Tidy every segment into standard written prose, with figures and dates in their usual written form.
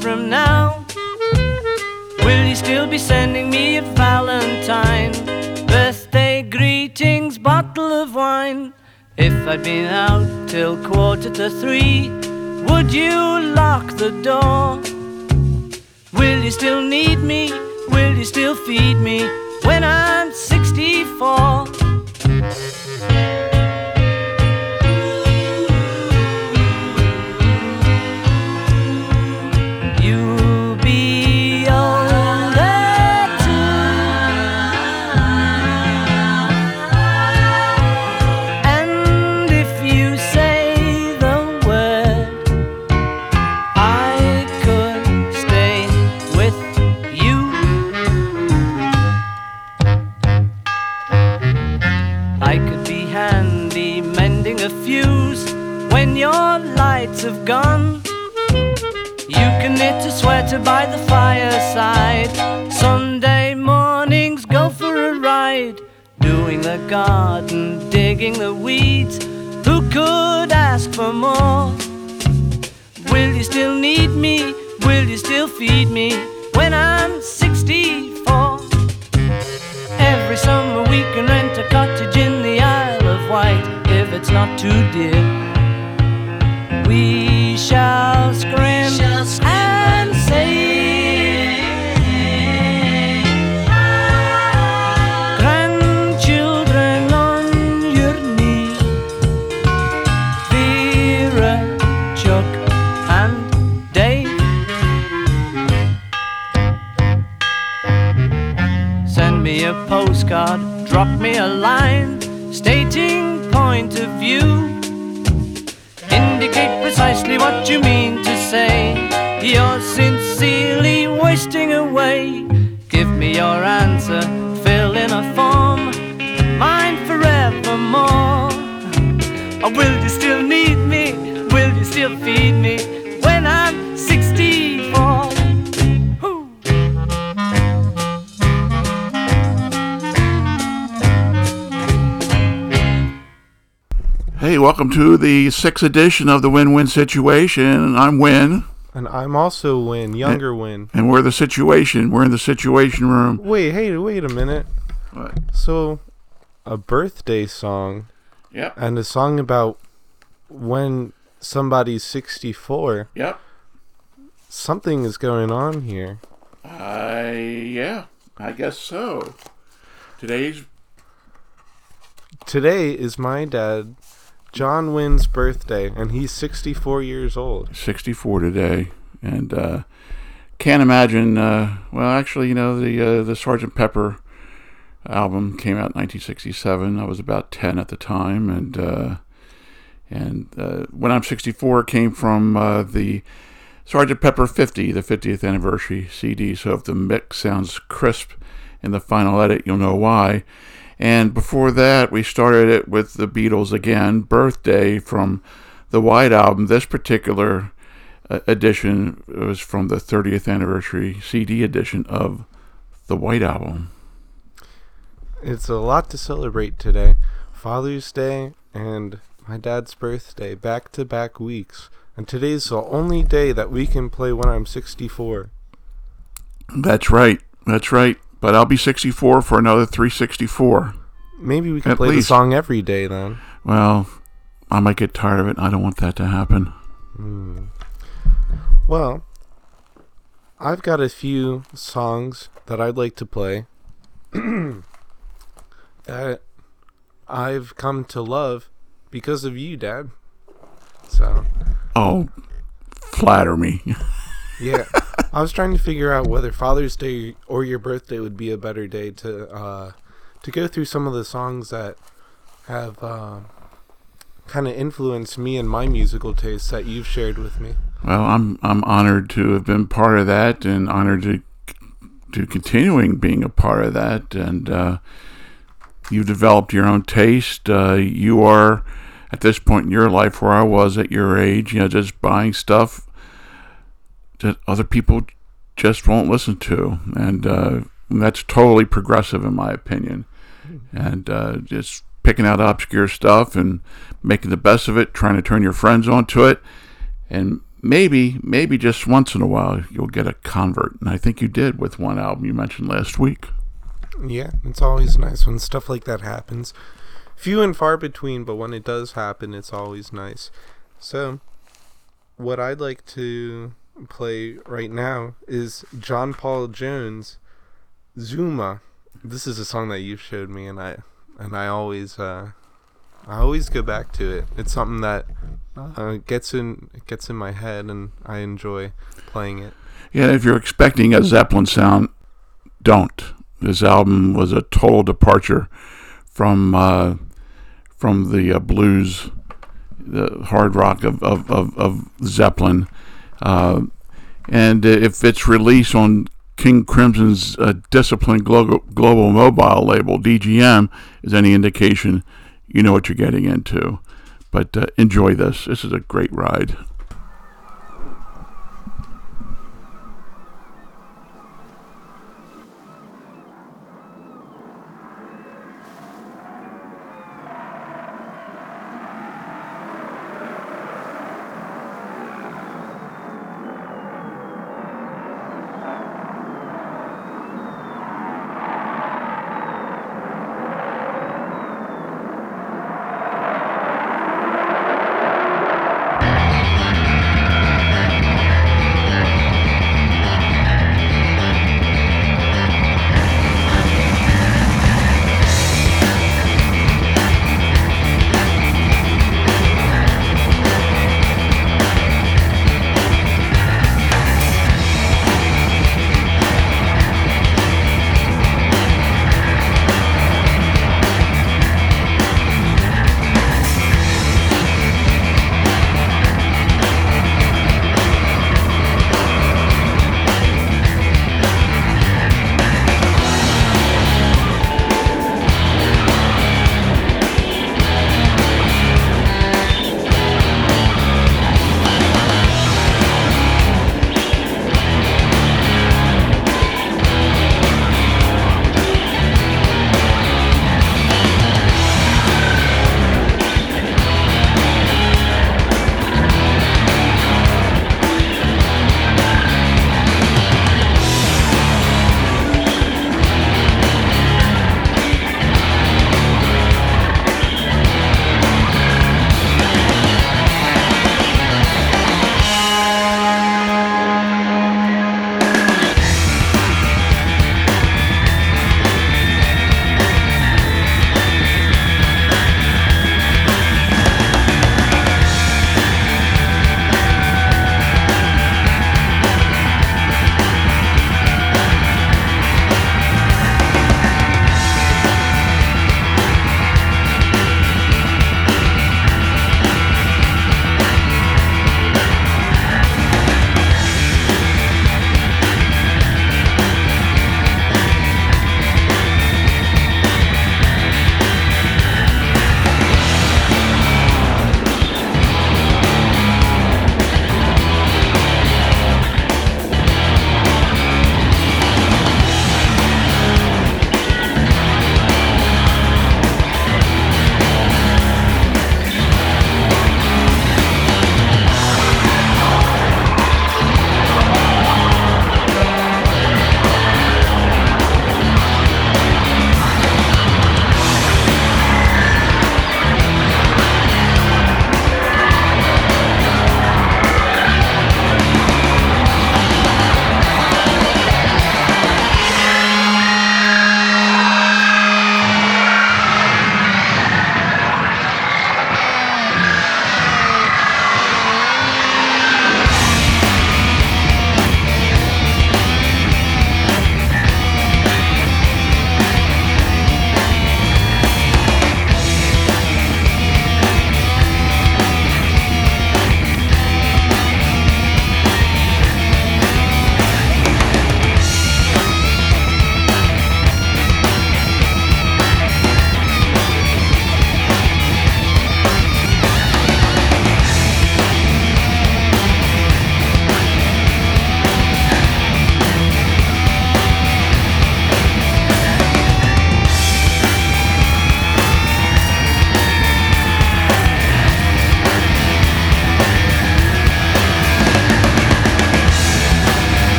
from now? Will you still be sending me a valentine? Birthday greetings, bottle of wine. If I'd been out till 2:45, would you lock the door? Will you still need me? Will you still feed me when I'm 64? Have gone. You can knit a sweater by the fireside. Sunday mornings go for a ride, doing the garden, digging the weeds. Who could ask for more? Will you still need me? Will you still feed me when I'm 64? Every summer we can rent a cottage in the Isle of Wight, if it's not too dear. We shall scream, and say, grandchildren on your knee, Vera, Chuck, and Dave. Send me a postcard, drop me a line, stating point of view. Indicate precisely what you mean to say. You're sincerely wasting away. Give me your answer, fill in a form, mine forevermore. Or will you still need me? Will you still feed me when I'm 64? Hey, welcome to the 6th edition of the Win-Win Situation. I'm Wynn. And I'm also Wynn, younger Wynn. And we're the Situation. We're in the Situation Room. Wait, hey, wait a minute. What? So, a birthday song. Yep. And a song about when somebody's 64. Yep. Something is going on here. Yeah, I guess so. Today is my dad, John Wynne's birthday, and he's 64 years old. 64 today, and can't imagine. Well, actually, you know, the Sgt. Pepper album came out in 1967. I was about 10 at the time, and when I'm 64 came from the Sgt. Pepper 50, the 50th anniversary CD. So if the mix sounds crisp in the final edit, you'll know why. And before that, we started it with the Beatles again, Birthday from the White Album. This particular edition was from the 30th anniversary CD edition of the White Album. It's a lot to celebrate today. Father's Day and my dad's birthday, back-to-back weeks. And today's the only day that we can play When I'm 64. That's right. But I'll be 64 for another 364. Maybe we can play the song every day then. Well, I might get tired of it. I don't want that to happen. Well, I've got a few songs that I'd like to play that I've come to love because of you, Dad. So. Oh, flatter me. Yeah. I was trying to figure out whether Father's Day or your birthday would be a better day to go through some of the songs that have kind of influenced me and my musical tastes that you've shared with me. Well, I'm honored to have been part of that, and honored to continuing being a part of that. And you've developed your own taste. You are at this point in your life where I was at your age. You know, just buying stuff that other people just won't listen to, and that's totally progressive in my opinion, and just picking out obscure stuff and making the best of it, trying to turn your friends onto it, and maybe just once in a while you'll get a convert. And I think you did with one album you mentioned last week. Yeah, it's always nice when stuff like that happens. Few and far between, but when it does happen, it's always nice. So, what I'd like to play right now is John Paul Jones, Zuma. This is a song that you showed me, and I always go back to it. It's something that gets in my head, and I enjoy playing it. Yeah, if you're expecting a Zeppelin sound, don't. This album was a total departure from the blues, the hard rock of Zeppelin. And if it's released on King Crimson's Discipline Global Mobile label, DGM, is any indication, you know what you're getting into. But enjoy this. This is a great ride.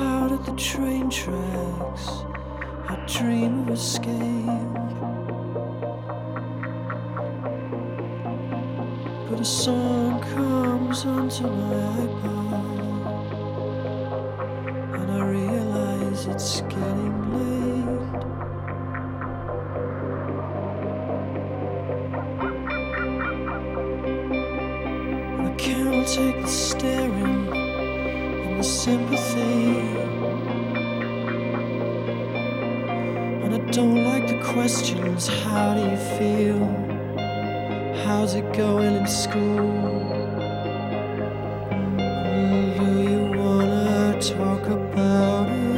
Out at the train tracks, I dream of escape, but a song comes onto my iPod, and I realize it's getting late. I cannot take the staring and the sympathy, and I don't like the questions. How do you feel? How's it going in school? Do you wanna talk about it?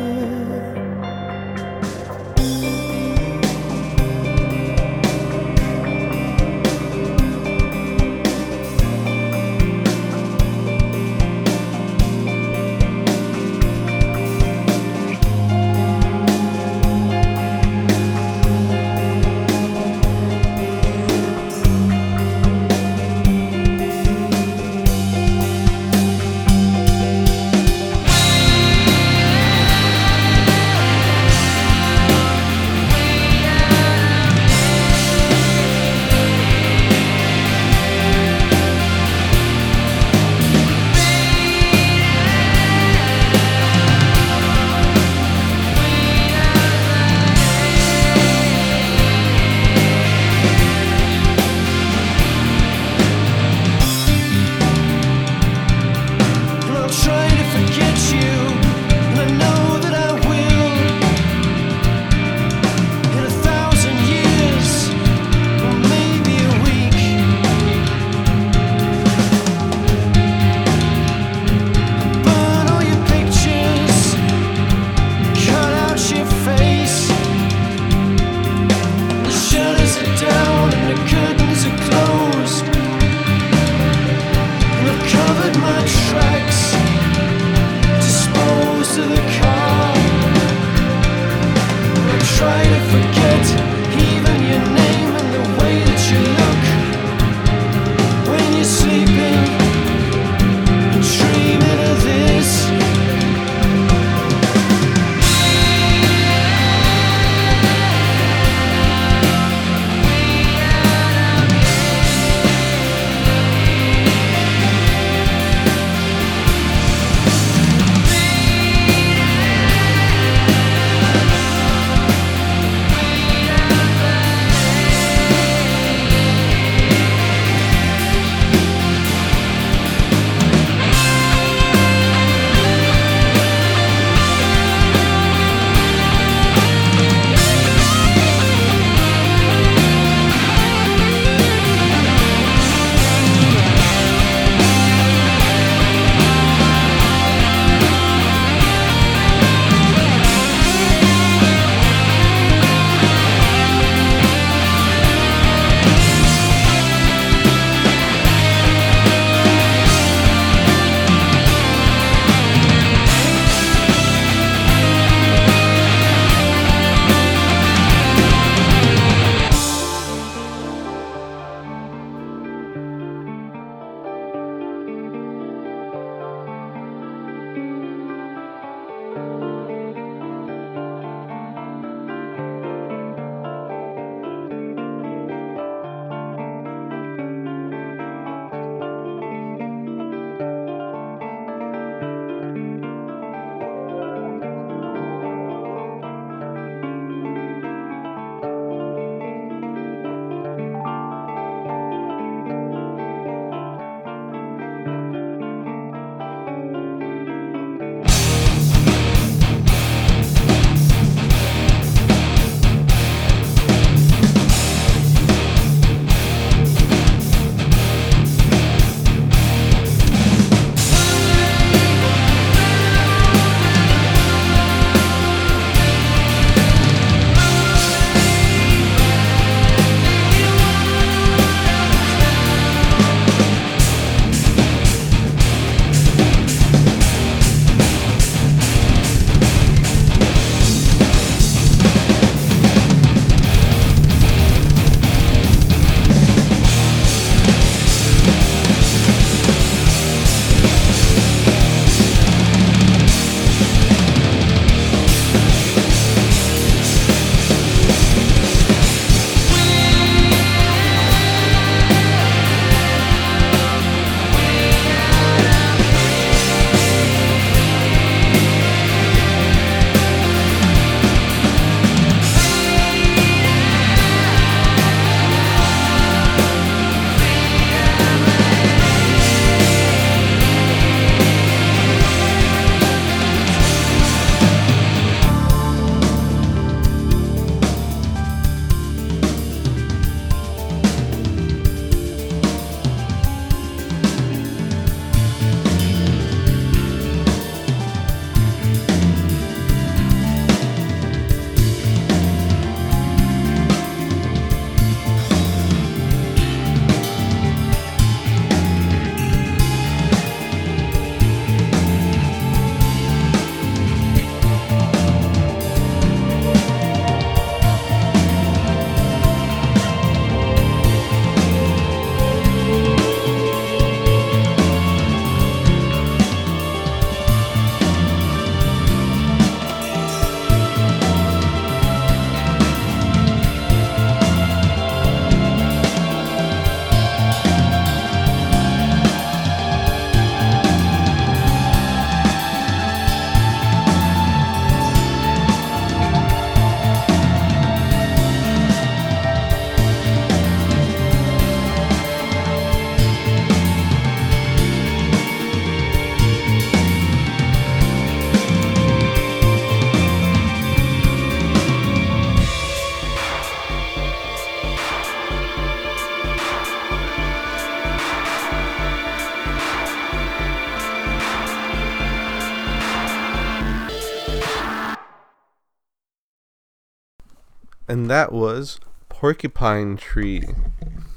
And that was Porcupine Tree,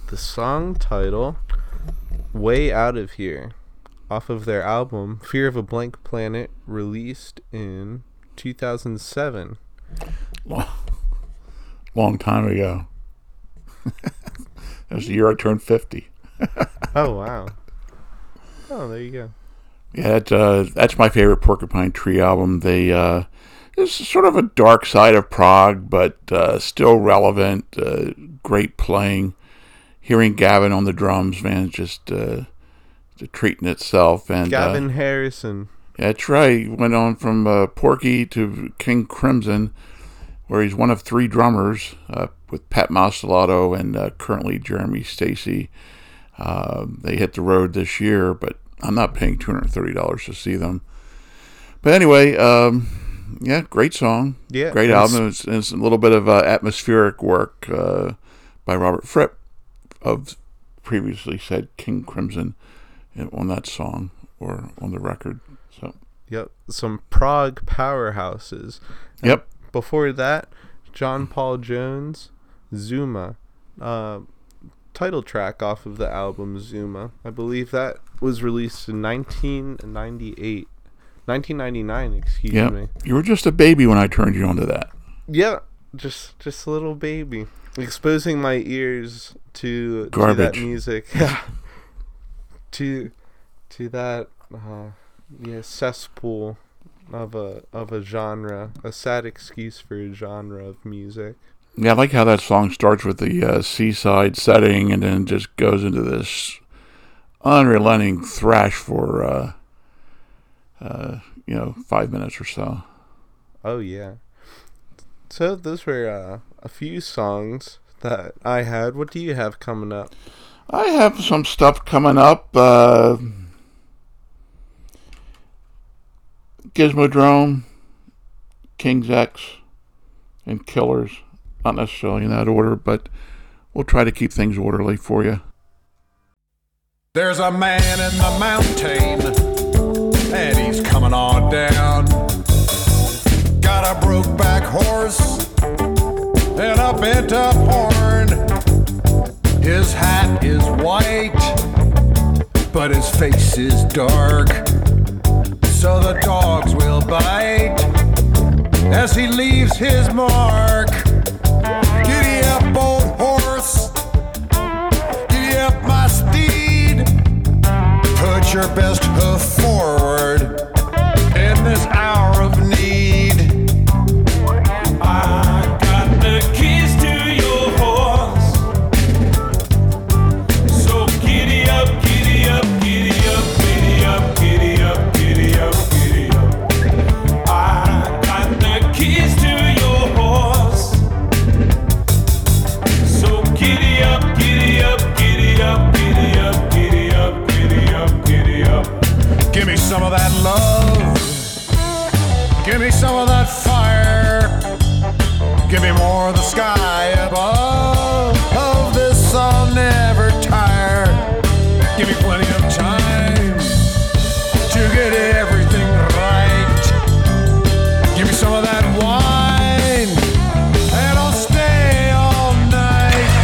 the song title Way Out of Here, off of their album Fear of a Blank Planet, released in 2007. Long time ago. That was the year I turned 50. Oh, wow. Oh, there you go. Yeah, that's my favorite Porcupine Tree album. They it's sort of a dark side of prog, but still relevant. Great playing. Hearing Gavin on the drums, man, just a treat in itself. And Gavin Harrison. That's right. Went on from Porky to King Crimson, where he's one of three drummers with Pat Mastelotto and currently Jeremy Stacey. They hit the road this year, but I'm not paying $230 to see them. But anyway, yeah, great song. Yeah, great album. It's a little bit of atmospheric work by Robert Fripp of previously said King Crimson on that song or on the record. So. Yep, some prog powerhouses. And yep. Before that, John Paul Jones, Zuma. Title track off of the album Zuma. I believe that was released in 1999, excuse me. You were just a baby when I turned you onto that. Yeah, just a little baby. Exposing my ears to that music. Yeah. to that cesspool of a genre, a sad excuse for a genre of music. Yeah, I like how that song starts with the seaside setting and then just goes into this unrelenting thrash for 5 minutes or so. Oh yeah. So those were a few songs that I had. What do you have coming up? I have some stuff coming up. Gizmodrome, King's X, and Killers. Not necessarily in that order, but we'll try to keep things orderly for you. There's a man in the mountain, and he's coming on down. Got a broke back horse, and a bent up horn. His hat is white, but his face is dark. So the dogs will bite, as he leaves his mark. Giddy up, old horse, giddy up, my steed. Put your best hoof forward in this hour of need. I got the keys to your horse, so giddy up, giddy up, giddy up, giddy up, giddy up, giddy up, giddy up, giddy up. I got the keys to your horse, give me some of that love, give me some of that fire, give me more of the sky above, of this I'll never tire. Give me plenty of time to get everything right, give me some of that wine, and I'll stay all night.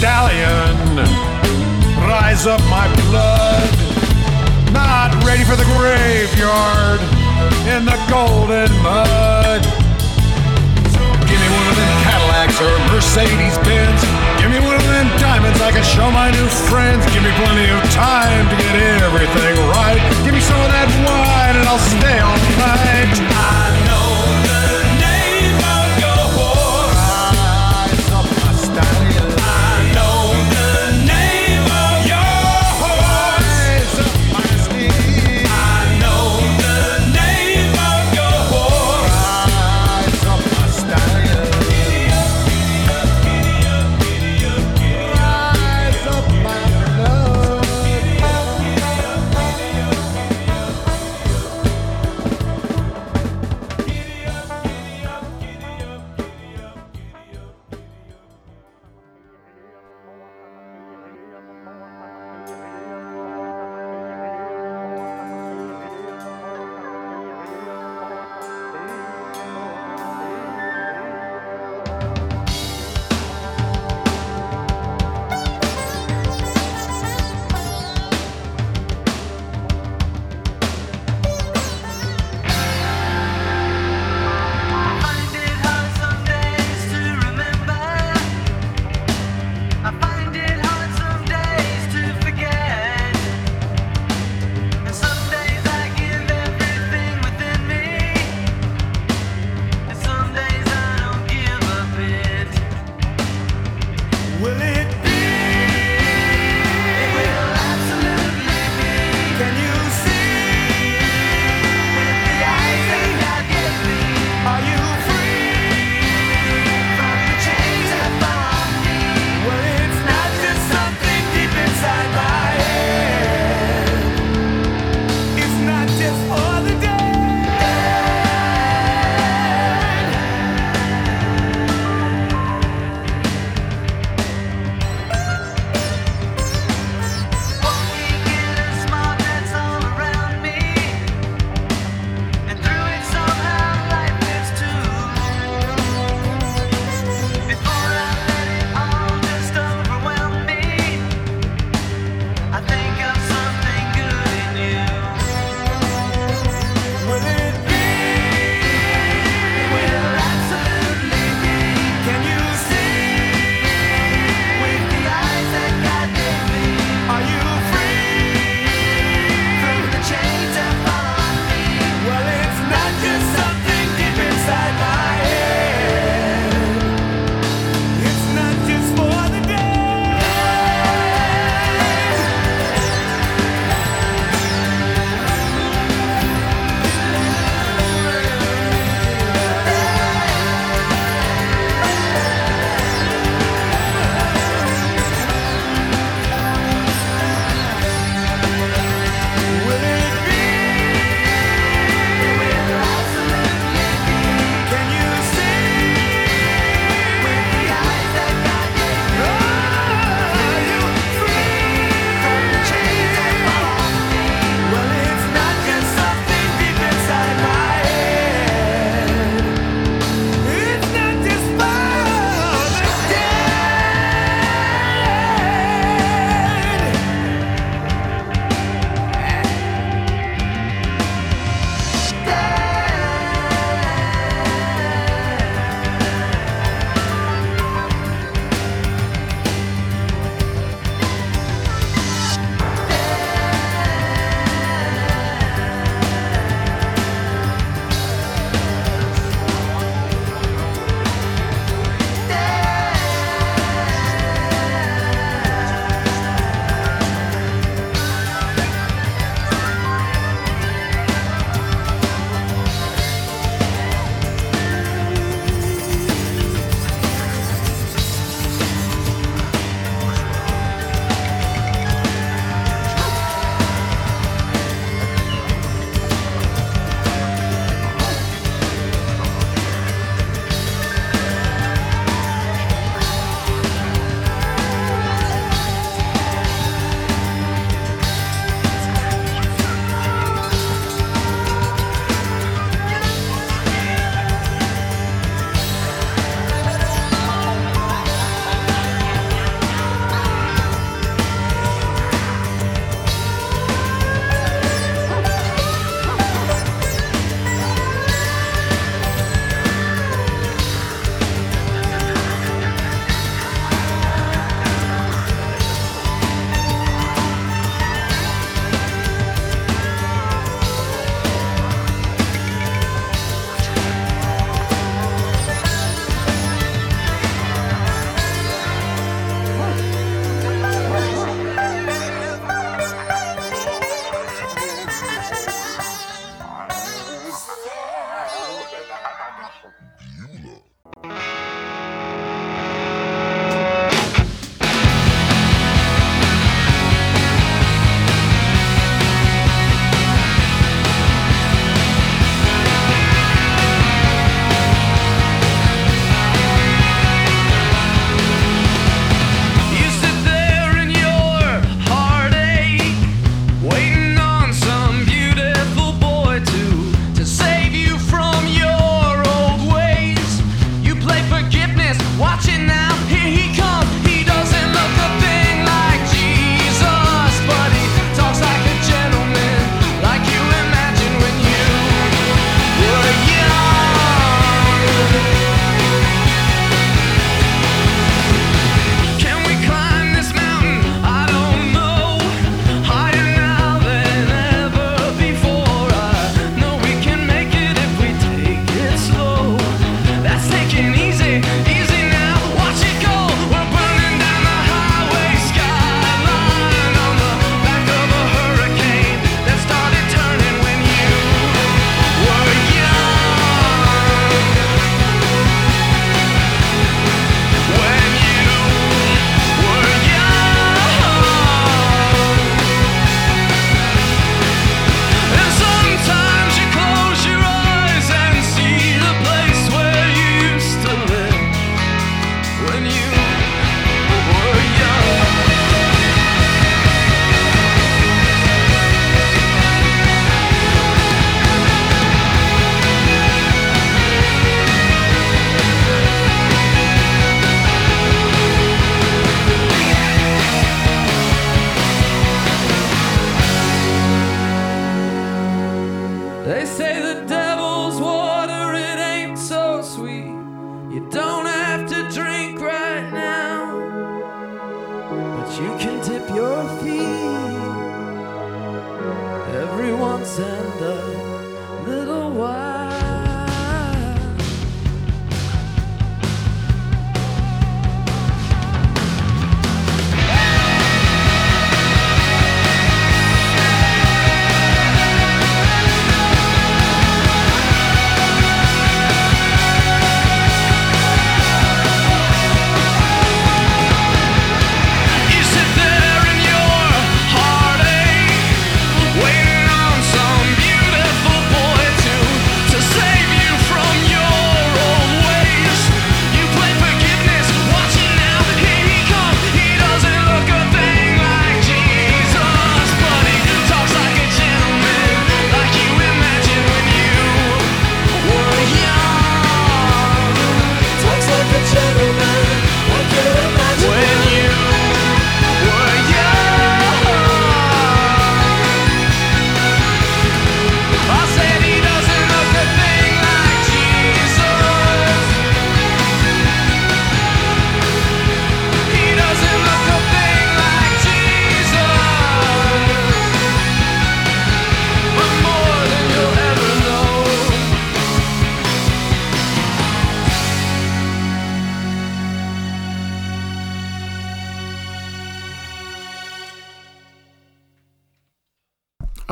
stallion, rise up my blood, not ready for the graveyard in the golden mud. So give me one of them Cadillacs or Mercedes Benz, give me one of them diamonds I can show my new friends, give me plenty of time to get everything right, give me some of that wine and I'll stay all night. I know. you love.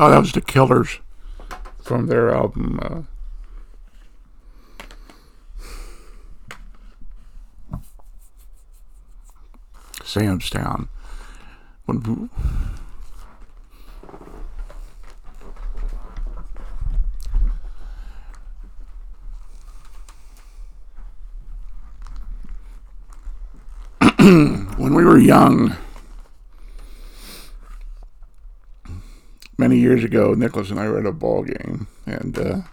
Oh, that was the Killers from their album. Sam's Town. When we were young, many years ago, Nicholas and I were at a ball game, and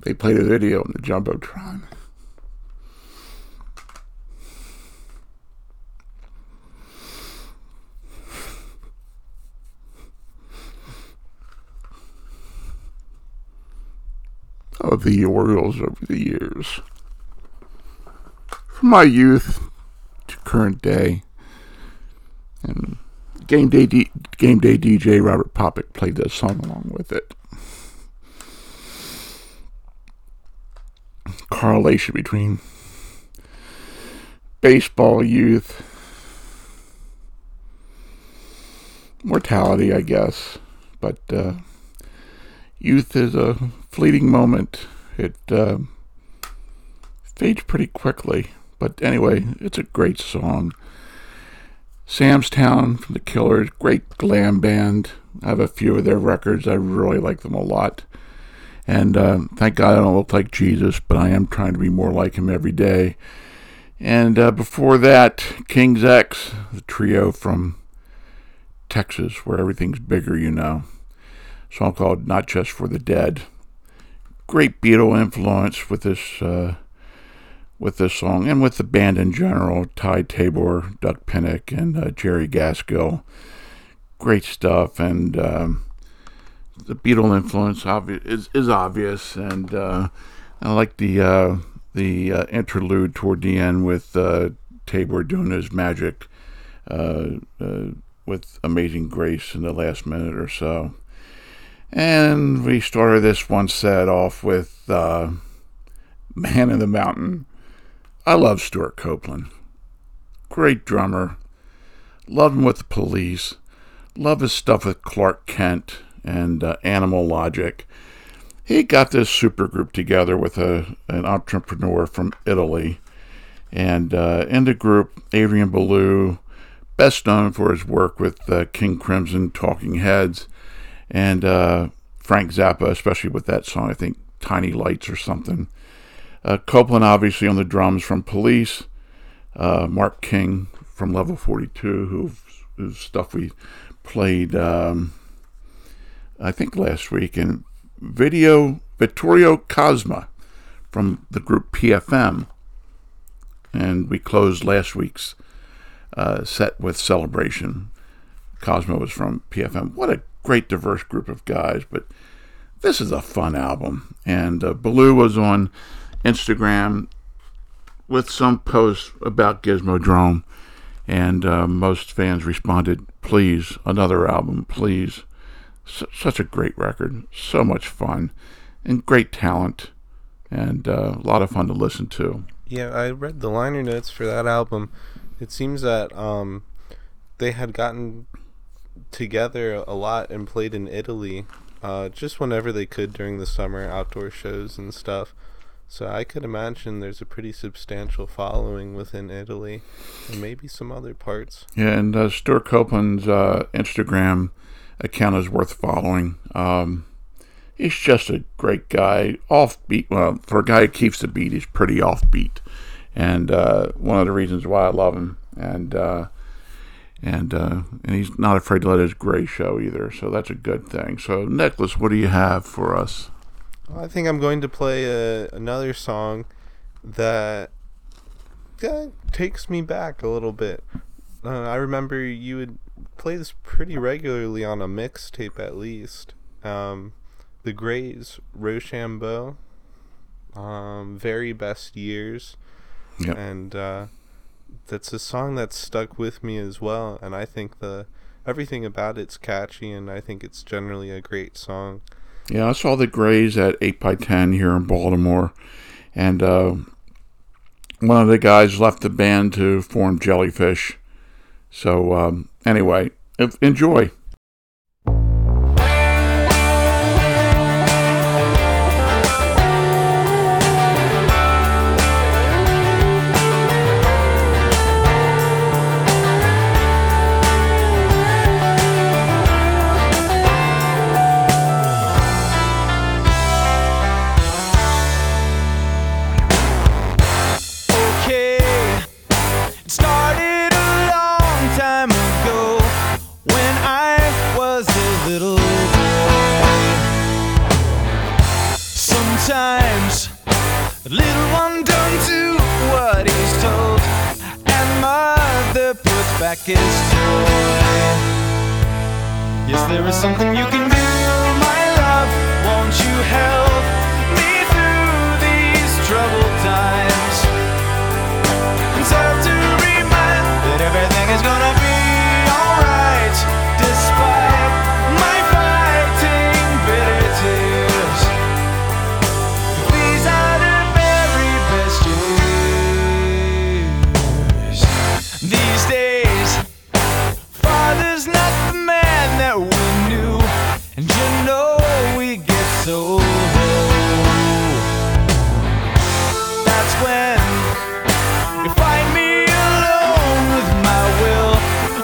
they played a video on the Jumbotron. Of the Orioles over the years. From my youth to current day, and Game Day DJ Robert Poppik played that song along with it. Correlation between baseball, youth, mortality, I guess. But youth is a fleeting moment It fades pretty quickly. But anyway, it's a great song. Sam's Town from the Killers, great glam band. I have a few of their records. I really like them a lot. And thank God I don't look like Jesus, but I am trying to be more like him every day. And before that, King's X, the trio from Texas, where everything's bigger, you know. A song called Not Just for the Dead. Great Beatle influence with this song, and with the band in general, Ty Tabor, Duck Pinnock, and Jerry Gaskill. Great stuff, and the Beatle influence is obvious, and I like the interlude toward the end with Tabor doing his magic with amazing grace in the last minute or so. And we started this one set off with Man in the Mountain. I love Stuart Copeland. Great drummer. Love him with the Police. Love his stuff with Clark Kent and Animal Logic. He got this supergroup together with an entrepreneur from Italy. And in the group, Adrian Belew, best known for his work with King Crimson, Talking Heads, and Frank Zappa, especially with that song, I think, Tiny Lights or something. Copeland, obviously, on the drums from Police. Mark King from Level 42, whose stuff we played, I think, last week. And Vittorio Cosma from the group PFM. And we closed last week's set with Celebration. Cosma was from PFM. What a great, diverse group of guys. But this is a fun album. And Belew was on Instagram with some posts about Gizmodrome, and most fans responded, please, another album, please. Such a great record, so much fun, and great talent, and a lot of fun to listen to. Yeah, I read the liner notes for that album. It seems that they had gotten together a lot and played in Italy just whenever they could during the summer, outdoor shows and stuff. So I could imagine there's a pretty substantial following within Italy and maybe some other parts. Yeah, and Stuart Copeland's Instagram account is worth following. He's just a great guy. Offbeat. Well, for a guy who keeps the beat, he's pretty offbeat. And one of the reasons why I love him. And he's not afraid to let his gray show either. So that's a good thing. So, Nicholas, what do you have for us? I think I'm going to play another song that takes me back a little bit. I remember you would play this pretty regularly on a mixtape, at least. The Greys, Rochambeau, Very Best Years. Yep. And that's a song that's stuck with me as well. And I think everything about it's catchy, and I think it's generally a great song. Yeah, I saw the Greys at 8x10 here in Baltimore, and one of the guys left the band to form Jellyfish. So anyway, enjoy. Back is joy. Yes, there is something you can do, my love. Won't you help me through these troubled times? And serve to remind that everything is gonna be alright, despite my fighting bitter tears. These are the very best years. These days we knew, and you know we get so old. when you find me alone with my will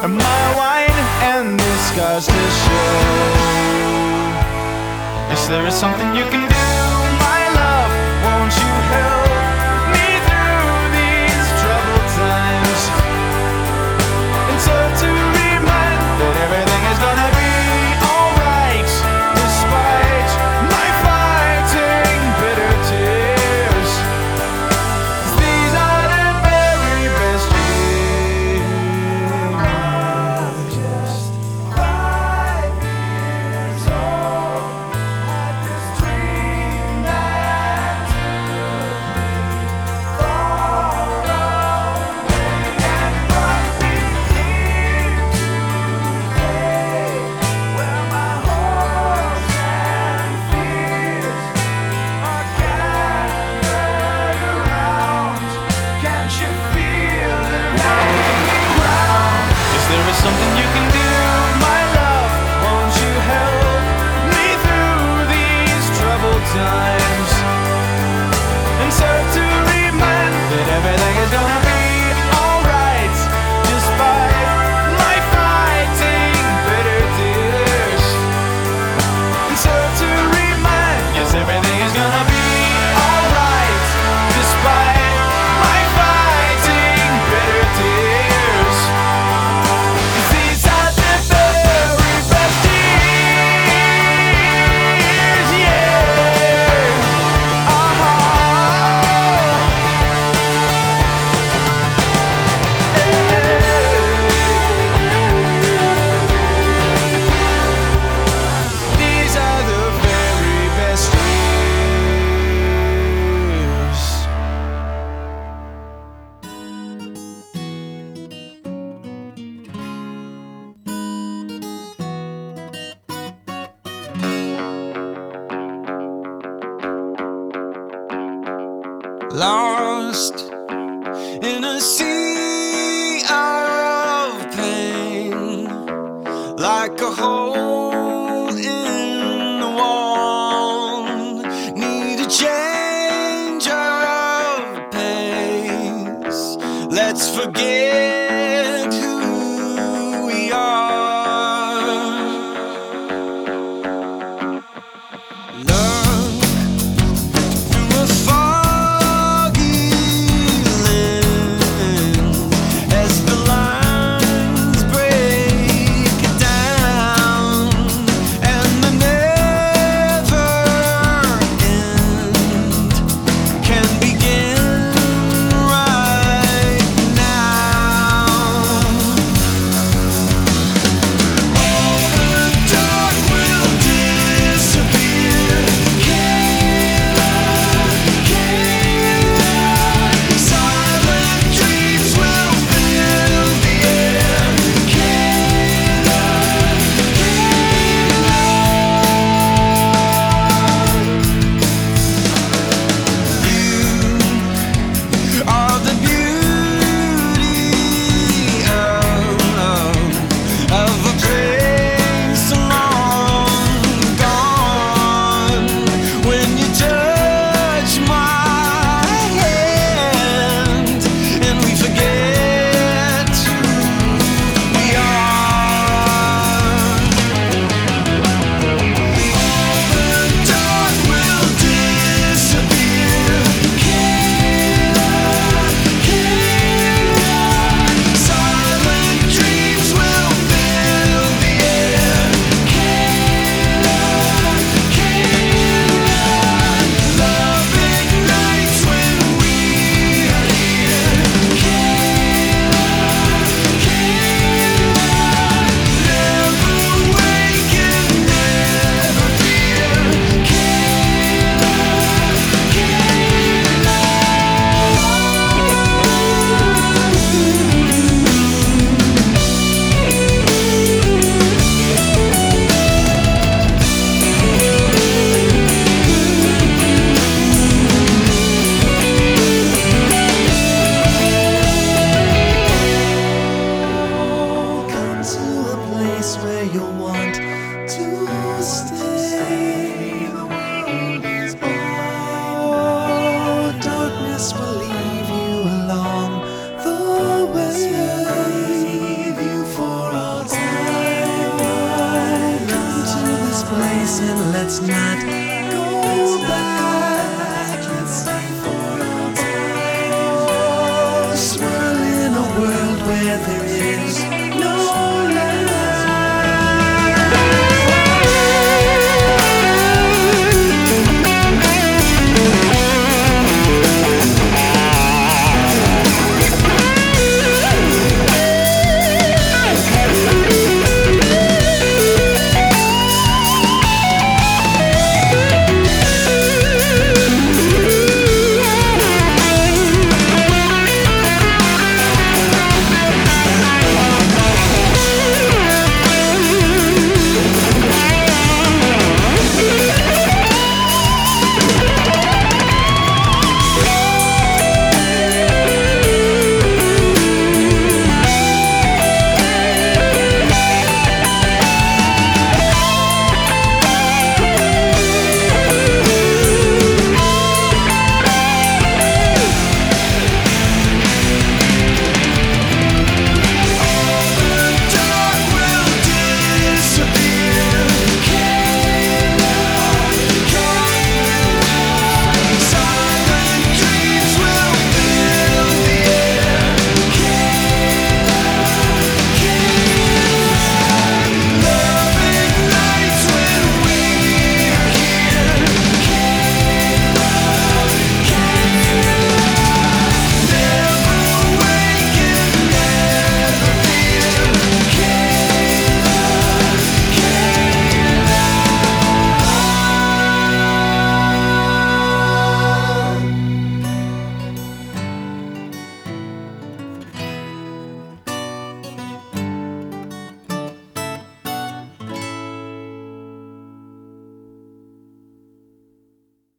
and my wine and the scars to show. Yes, there is something you can do, my love, won't you help?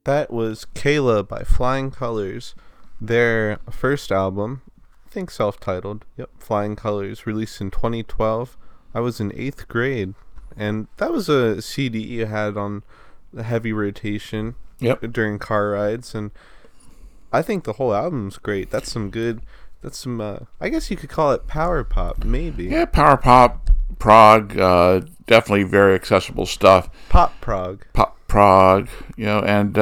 That was Kayla by Flying Colors, their first album, I think self-titled, Flying Colors, released in 2012. I was in 8th grade, and that was a CD you had on the heavy rotation during car rides, and I think the whole album's great. That's some I guess you could call it power pop, maybe. Yeah, power pop, prog, definitely very accessible stuff. Pop prog, and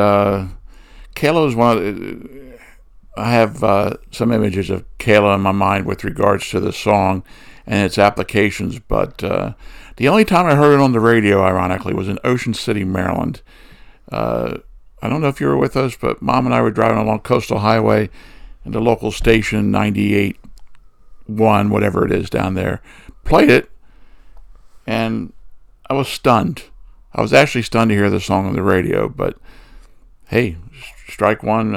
Kayla is one of the, I have some images of Kayla in my mind with regards to the song and its applications, but the only time I heard it on the radio, ironically, was in Ocean City, Maryland. I don't know if you were with us, but Mom and I were driving along Coastal Highway, and the local station, 98.1, whatever it is down there, played it, and I was stunned. I was actually stunned to hear the song on the radio, but hey, strike one,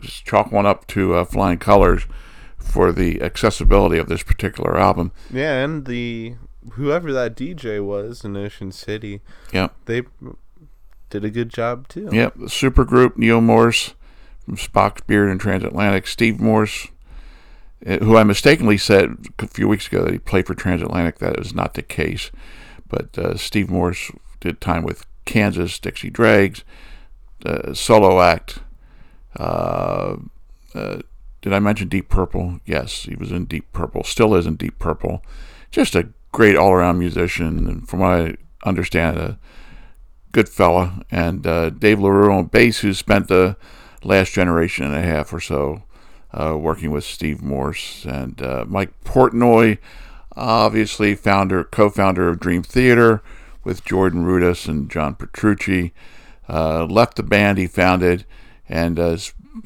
just chalk one up to Flying Colors for the accessibility of this particular album. Yeah, and whoever that DJ was in Ocean City, they did a good job too. Yep, the supergroup, Neal Morse, from Spock's Beard and Transatlantic, Steve Morse, who I mistakenly said a few weeks ago that he played for Transatlantic. That is not the case. But Steve Morse did time with Kansas, Dixie Dregs, solo act. Did I mention Deep Purple? Yes, he was in Deep Purple. Still is in Deep Purple. Just a great all-around musician, and from what I understand, a good fella. And Dave LaRue on bass, who spent the last generation and a half or so working with Steve Morse, and Mike Portnoy, obviously co-founder of Dream Theater with Jordan Rudess and John Petrucci, left the band he founded and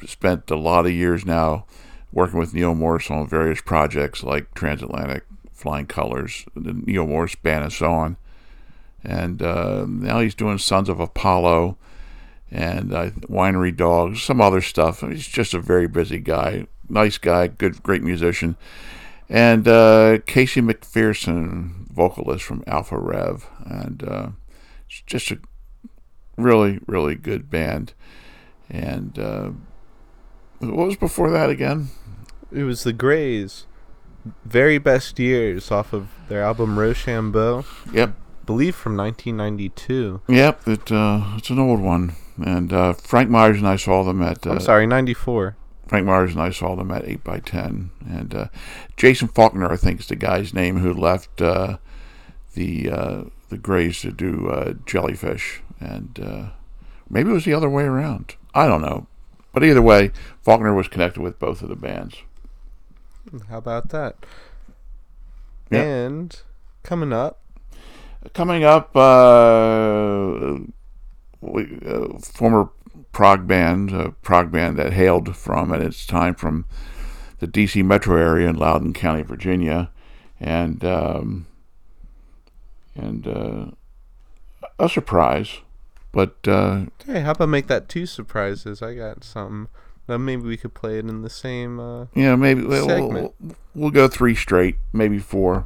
spent a lot of years now working with Neal Morse on various projects like Transatlantic, Flying Colors, the Neal Morse Band, and so on. And now he's doing Sons of Apollo and Winery Dogs, some other stuff. He's just a very busy guy, nice guy, great musician. And Casey McPherson, vocalist from Alpha Rev, and it's just a really, really good band. And what was before that again? It was the Grays' Very Best Years off of their album Rochambeau. Yep. I believe from 1992. Yep, it's an old one. And Frank Myers and I saw them at... I'm sorry, 94. Frank Myers and I saw them at 8x10. And Jason Faulkner, I think, is the guy's name, who left the Grays to do Jellyfish. And maybe it was the other way around. I don't know. But either way, Faulkner was connected with both of the bands. How about that? Yep. And coming up, former prog band, a prog band that hailed from at its time from the D.C. metro area in Loudoun County, Virginia, and a surprise. But hey, how about make that two surprises? I got something. Now maybe we could play it in the same. Maybe segment. We'll go three straight, maybe four.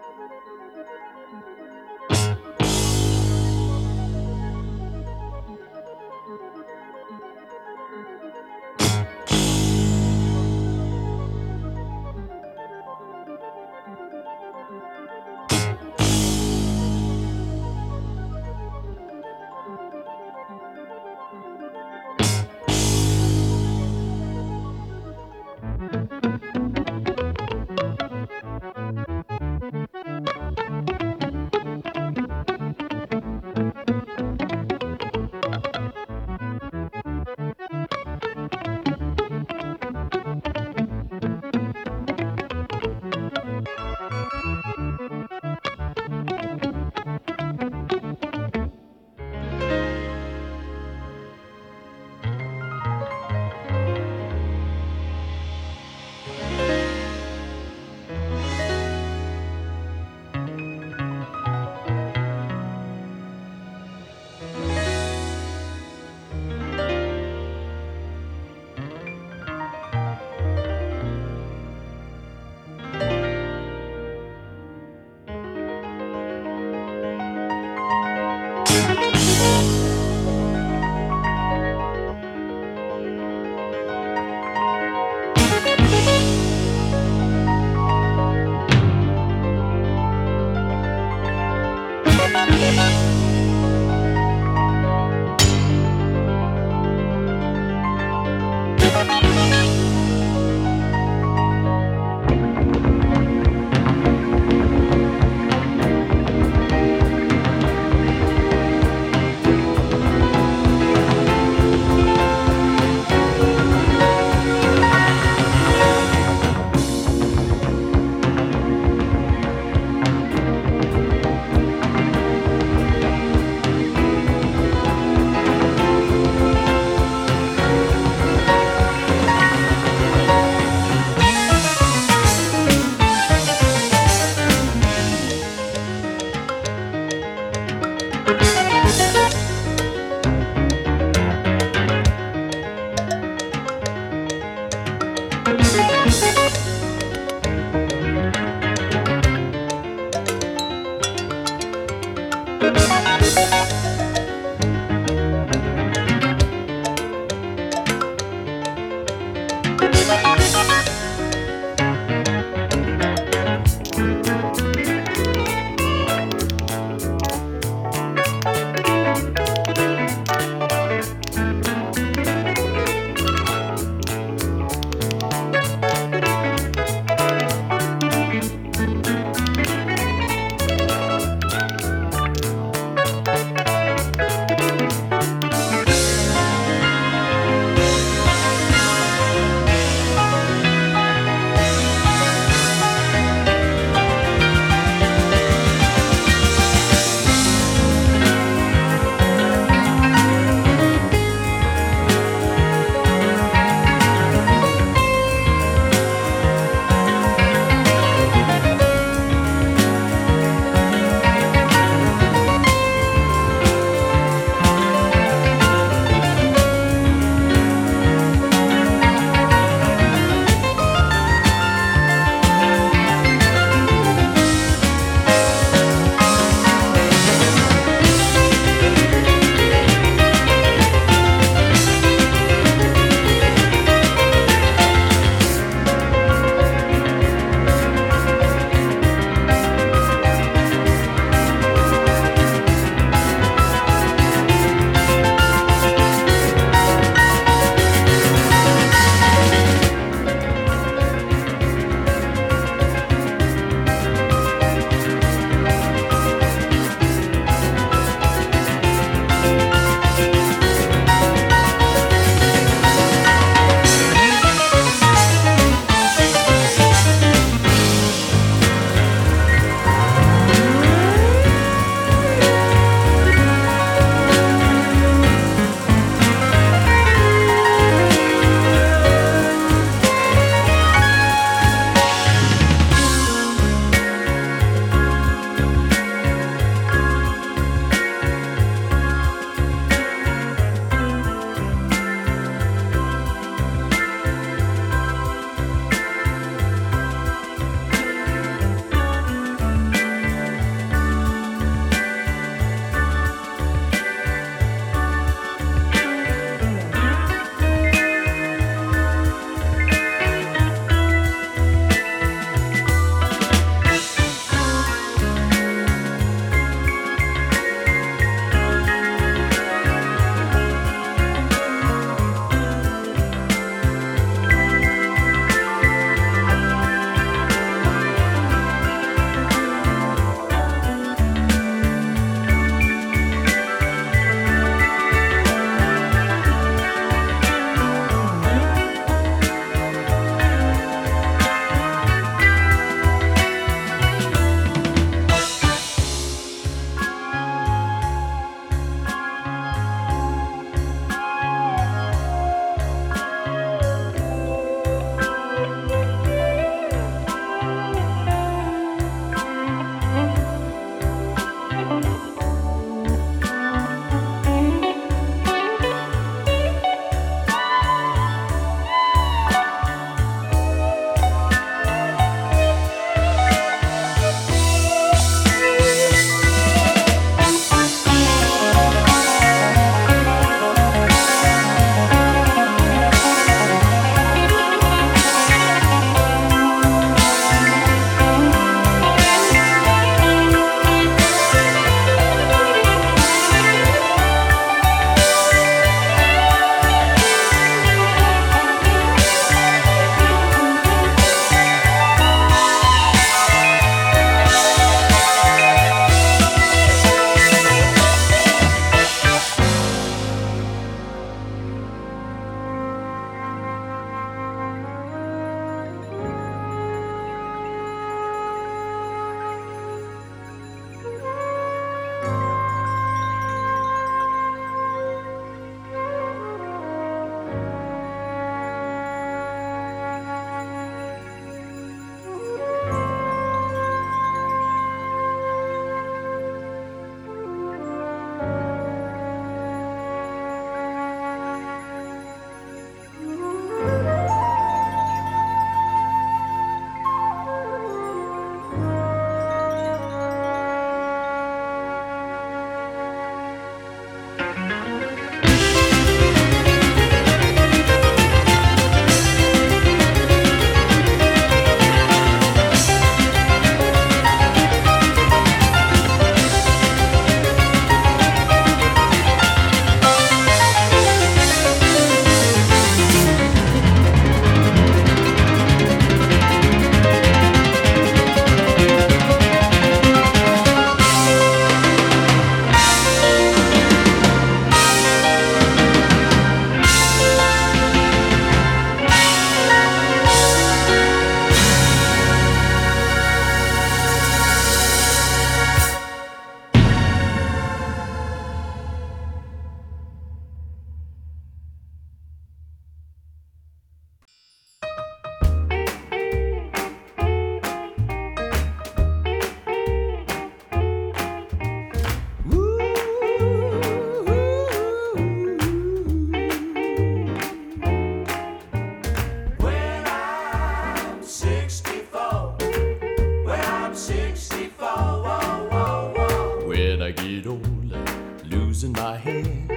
I get older, losing my head,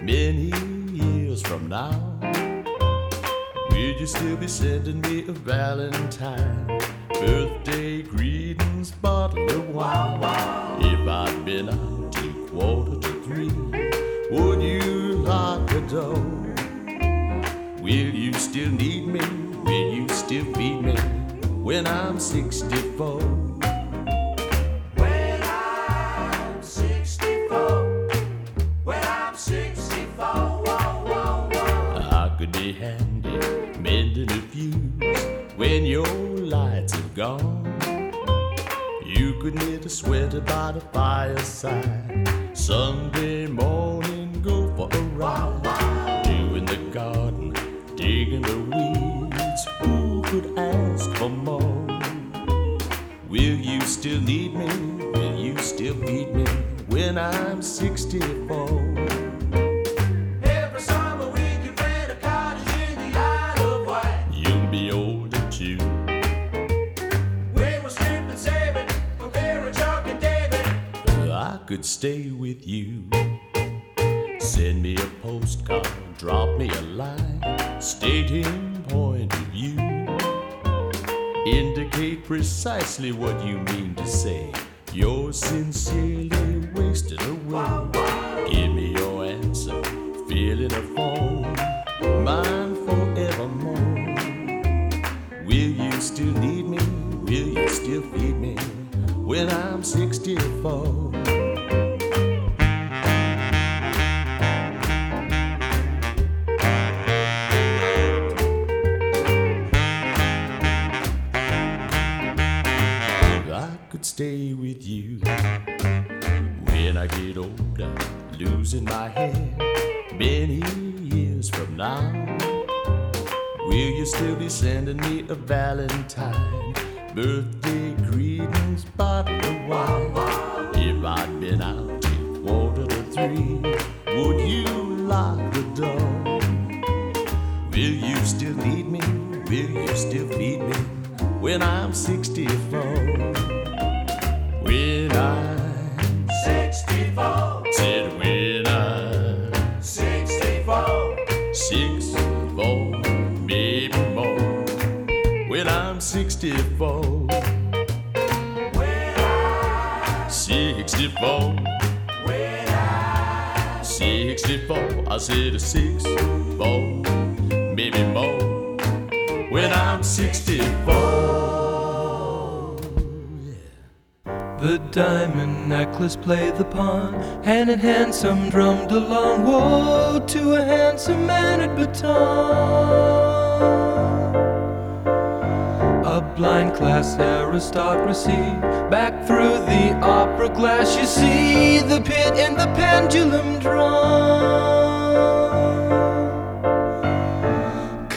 many years from now, will you still be sending me a valentine, birthday greetings, bottle of wine? If I'd been out till 2:45, would you lock the door? Will you still need me? Will you still feed me when I'm 64? When I'm 64, when I'm 64, whoa, whoa, whoa. I could be handy mending a fuse when your lights have gone. You could knit a sweater by the fireside. Sunday morning, go for a ride. Doing the garden, digging the weeds, who could ask for more? Will you still need me? Will you still feed me when I'm 64? Could stay with you. Send me a postcard, drop me a line, stating point of view. Indicate precisely what you mean to say. You're sincerely wasted away. Give me your answer, fill in a form, mine forevermore. Will you still need me? Will you still feed me when I'm 64? Stay with you. When I get older, losing my head, many years from now, will you still be sending me a valentine, birthday greetings, bottle of wine? If I'd been out till 2:45, would you lock the door? Will you still need me? Will you still feed me when I'm 64? When I'm 64, said when I'm 64, maybe more, when I'm 64, when I'm 64, when I'm 64, I said 64, maybe more, when I'm 64. The diamond necklace played the pawn, hand in hand some drummed along. Woe to a handsome man at baton. A blind class aristocracy, back through the opera glass you see the pit and the pendulum drawn.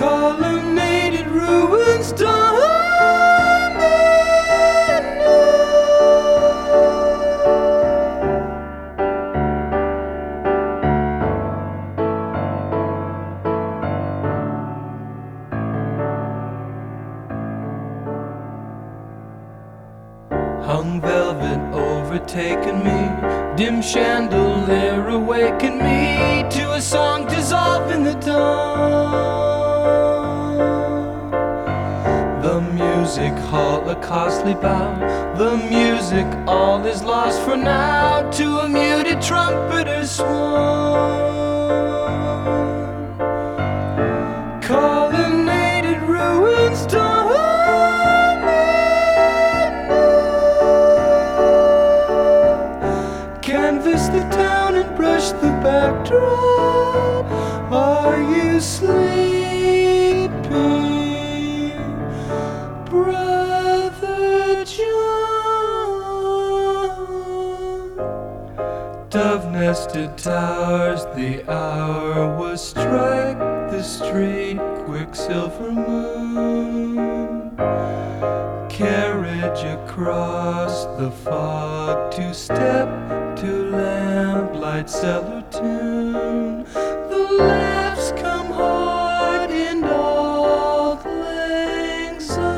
Colonnaded ruins done. Taken me, dim chandelier awakened me to a song dissolved in the dawn. The music hall a costly bow, the music all is lost for now to a muted trumpeter's swan. Colonnaded ruins dawn. The backdrop, are you sleeping, Brother John? Dove-nested towers, the hour was strike the street, quicksilver moon. Carriage across the fog to step to lamplight cellar tune. The laughs come hard in auld lang syne.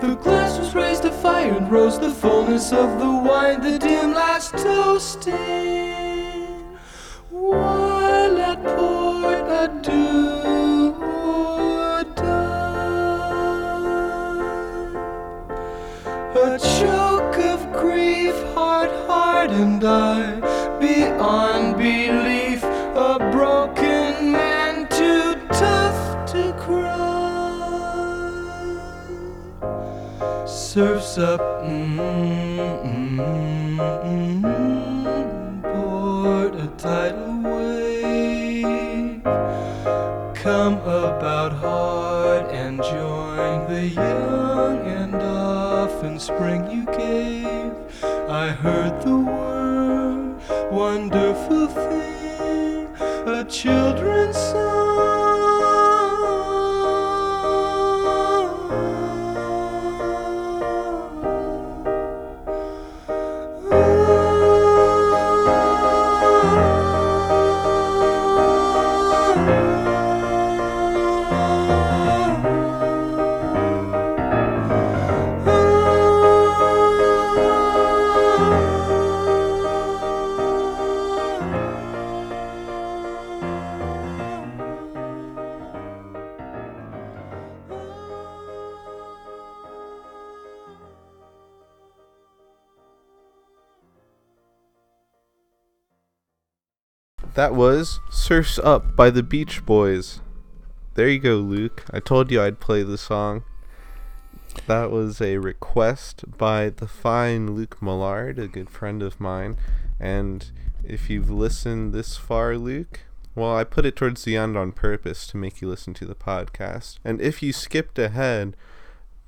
The glass was raised to fire and rose the fullness of the wine. The dim lights toasted, while at Port Adieu died. A choke of grief, heart hardened I, beyond belief, a broken man too tough to cry. Surf's up, board a tidal wave. Come about hard and join the young and often spring you gave. I heard the word, wonderful thing, a children's song. That was Surf's Up by the Beach Boys. There you go, Luke. I told you I'd play the song. That was a request by the fine Luke Millard, a good friend of mine. And if you've listened this far, Luke, well, I put it towards the end on purpose to make you listen to the podcast. And if you skipped ahead,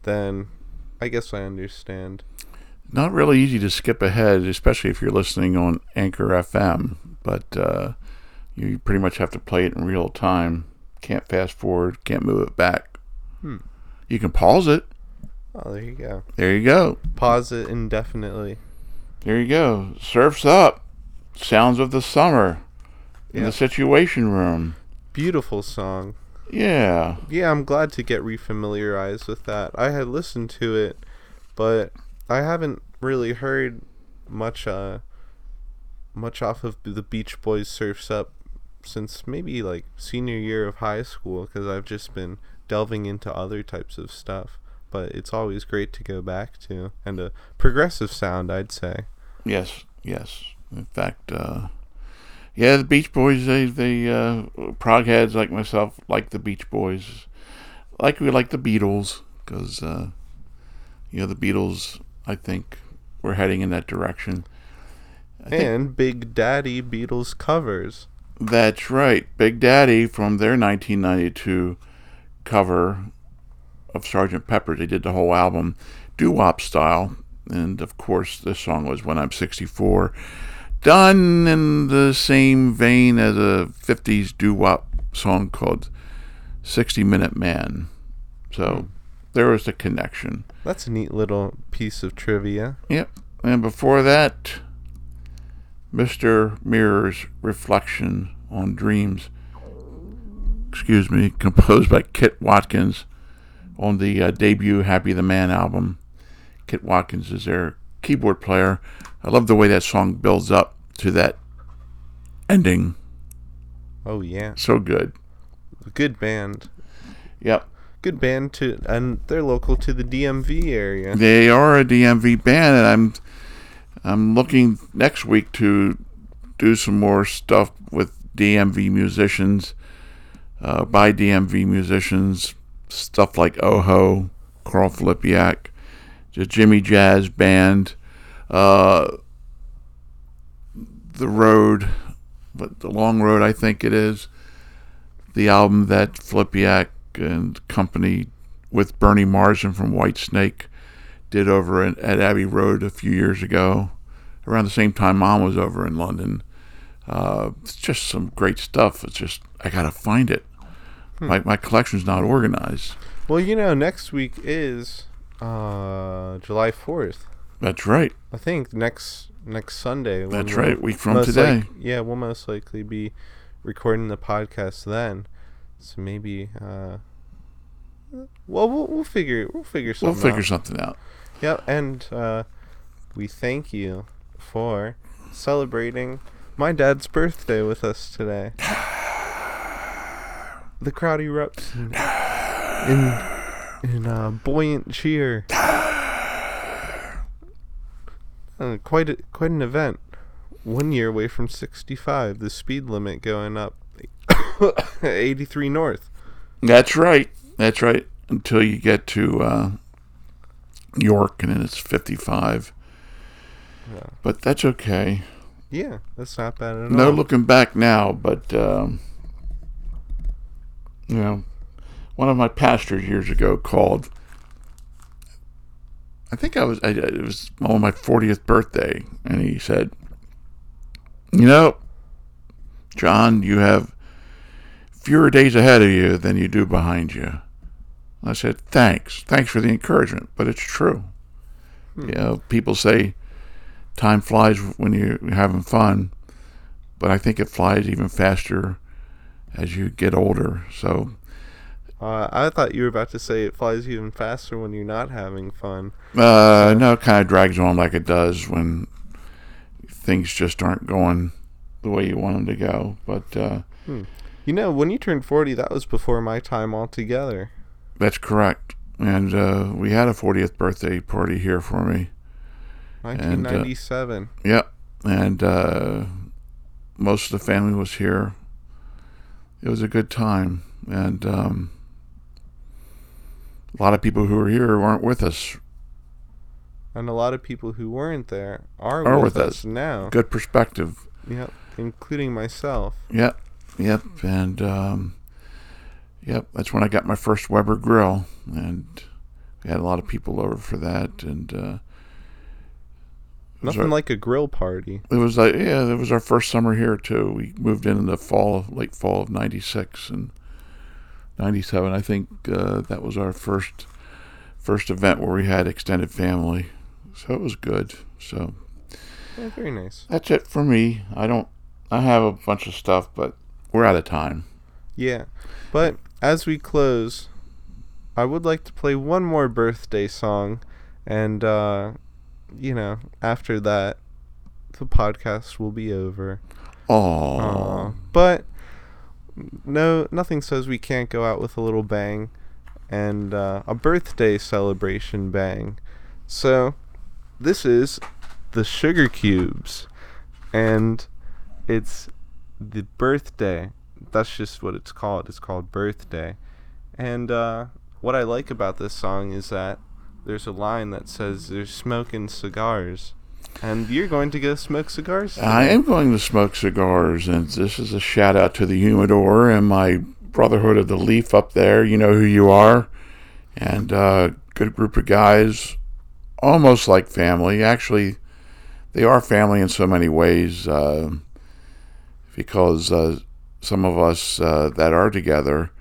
then I guess I understand. Not really easy to skip ahead, especially if you're listening on Anchor FM. But you pretty much have to play it in real time. Can't fast forward. Can't move it back. You can pause it. Oh, there you go. There you go. Pause it indefinitely. There you go. Surf's Up. Sounds of the summer. Yeah. In the Situation Room. Beautiful song. Yeah. Yeah, I'm glad to get refamiliarized with that. I had listened to it, but I haven't really heard much off of the Beach Boys Surf's Up since maybe like senior year of high school, because I've just been delving into other types of stuff, but it's always great to go back to, and a progressive sound, I'd say. Yes in fact, the Beach Boys, they prog heads like myself like the Beach Boys, like we like the Beatles, because the Beatles, I think, were heading in that direction. And Big Daddy Beatles covers. That's right. Big Daddy, from their 1992 cover of Sgt. Pepper. They did the whole album doo-wop style. And, of course, this song was When I'm 64. Done in the same vein as a 50s doo-wop song called 60 Minute Man. So there was the connection. That's a neat little piece of trivia. Yep. And before that, Mr. Mirror's Reflection on Dreams, composed by Kit Watkins on the debut Happy the Man album. Kit Watkins is their keyboard player. I love the way that song builds up to that ending. Oh, yeah. So good. Good band. Yep. Good band, too, and they're local to the DMV area. They are a DMV band, and I'm looking next week to do some more stuff with DMV musicians, by DMV musicians, stuff like Oho, Carl Filipiak, the Jimmy Jazz Band, The Road, but The Long Road, I think it is, the album that Filipiak and company with Bernie Marsden from Whitesnake did over at Abbey Road a few years ago, around the same time Mom was over in London. It's just some great stuff. It's just, I gotta find it. My collection's not organized. Well, next week is July 4th. That's right. I think next Sunday. That's right, week from today. We'll most likely be recording the podcast then. So maybe Well, we'll figure something out. Yep, and we thank you for celebrating my dad's birthday with us today. The crowd erupts in buoyant cheer. Quite an event. 1 year away from 65, the speed limit going up 83 north. That's right. Until you get to York, and then it's 55. Yeah. But that's okay. Yeah, that's not bad at all. No looking back now, but... You know, one of my pastors years ago called. It was on my 40th birthday, and he said, "You know, John, you have fewer days ahead of you than you do behind you." And I said, "Thanks for the encouragement, but it's true." You know, people say time flies when you're having fun, but I think it flies even faster as you get older. So I thought you were about to say it flies even faster when you're not having fun. No, it kind of drags on like it does when things just aren't going the way you want them to go. But you know, when you turned 40, that was before my time altogether. That's correct. And we had a 40th birthday party here for me, 1997. And most of the family was here. It was a good time, and a lot of people who were here weren't with us. And a lot of people who weren't there are with us now. Good perspective. Yep, including myself. Yep, and yep, that's when I got my first Weber grill, and we had a lot of people over for that, and nothing like a grill party. It was like, yeah, it was our first summer here, too. We moved in the late fall of 96 and 97. I think that was our first event where we had extended family. So it was good. So yeah, very nice. That's it for me. I have a bunch of stuff, but we're out of time. Yeah. But as we close, I would like to play one more birthday song, and... you know, after that, the podcast will be over. Aww. But no, nothing says we can't go out with a little bang, and a birthday celebration bang. So this is the Sugar Cubes, and it's the birthday. That's just what it's called. It's called Birthday. And what I like about this song is that there's a line that says they're smoking cigars, and you're going to go smoke cigars today. I am going to smoke cigars, and this is a shout out to the Humidor and my Brotherhood of the Leaf up there. You know who you are, and good group of guys, almost like family. Actually, they are family in so many ways, because some of us that are together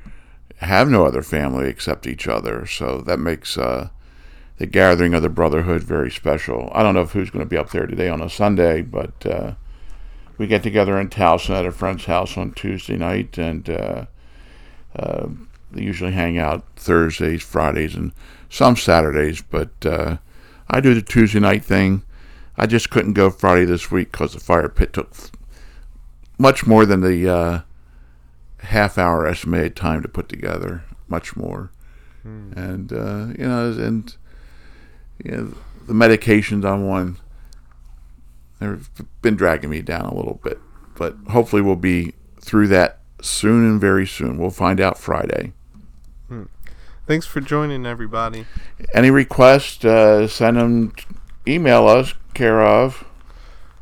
have no other family except each other, so that makes... the gathering of the Brotherhood very special. I don't know who's going to be up there today on a Sunday, but we get together in Towson at a friend's house on Tuesday night, and they usually hang out Thursdays, Fridays, and some Saturdays, but I do the Tuesday night thing. I just couldn't go Friday this week because the fire pit took much more than the half-hour estimated time to put together, much more. And, you know, and... Yeah, the medications I'm on, they've been dragging me down a little bit, but hopefully we'll be through that soon, and very soon. We'll find out Friday. Thanks for joining, everybody. Any requests, send them, email us, care of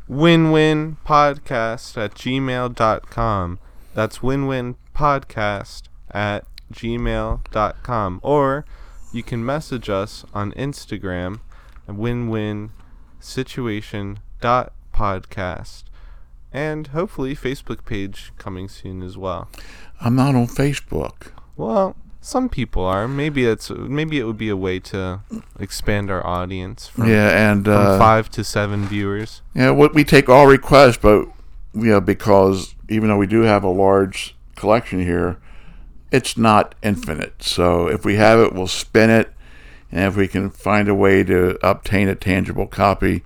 winwinpodcast@gmail.com. That's winwinpodcast@gmail.com, or you can message us on Instagram at winwinsituation.podcast, and hopefully Facebook page coming soon as well. I'm not on Facebook. Well, some people are. Maybe it would be a way to expand our audience from 5 to 7 viewers. Yeah, we take all requests, but because even though we do have a large collection here, it's not infinite. So if we have it, we'll spin it. And if we can find a way to obtain a tangible copy,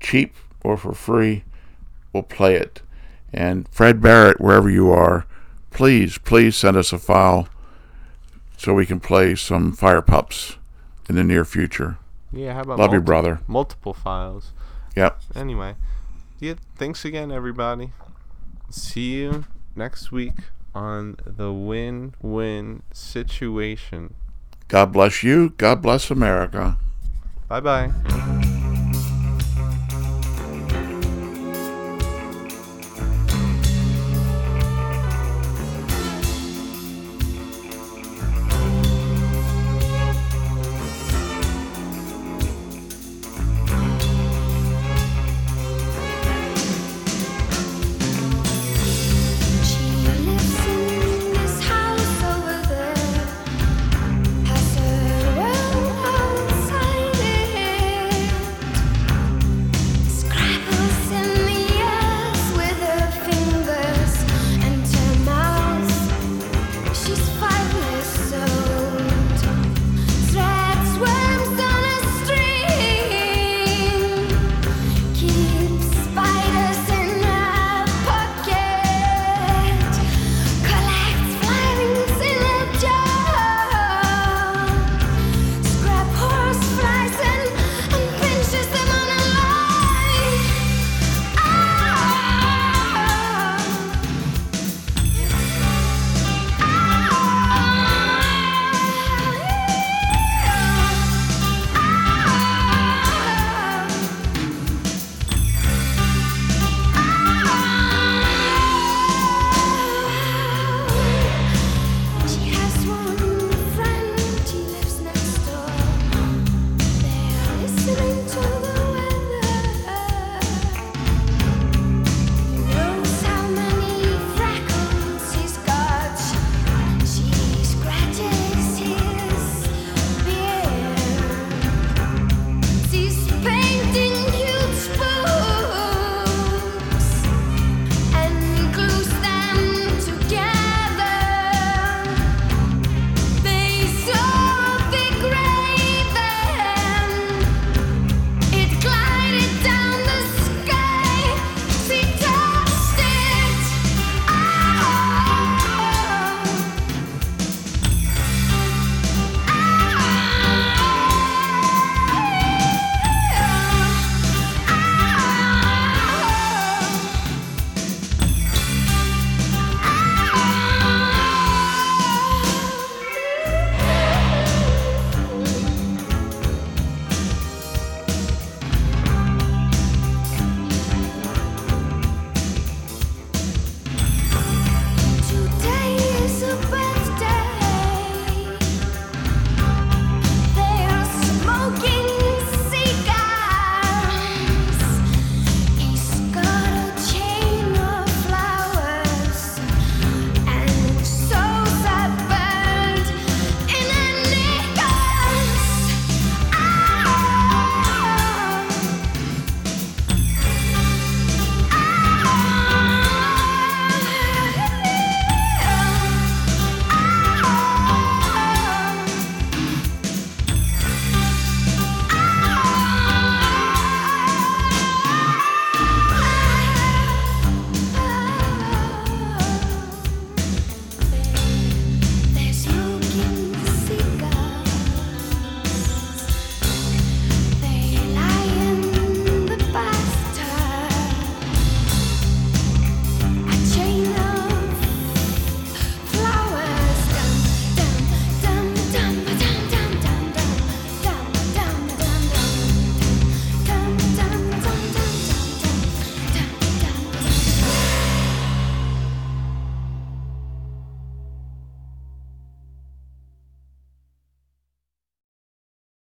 cheap or for free, we'll play it. And Fred Barrett, wherever you are, please, please send us a file so we can play some Fire Pups in the near future. Yeah, how about love you, brother. Multiple files. Yep. Anyway, yeah, thanks again, everybody. See you next week on the Win-Win Situation. God bless you. God bless America. Bye-bye.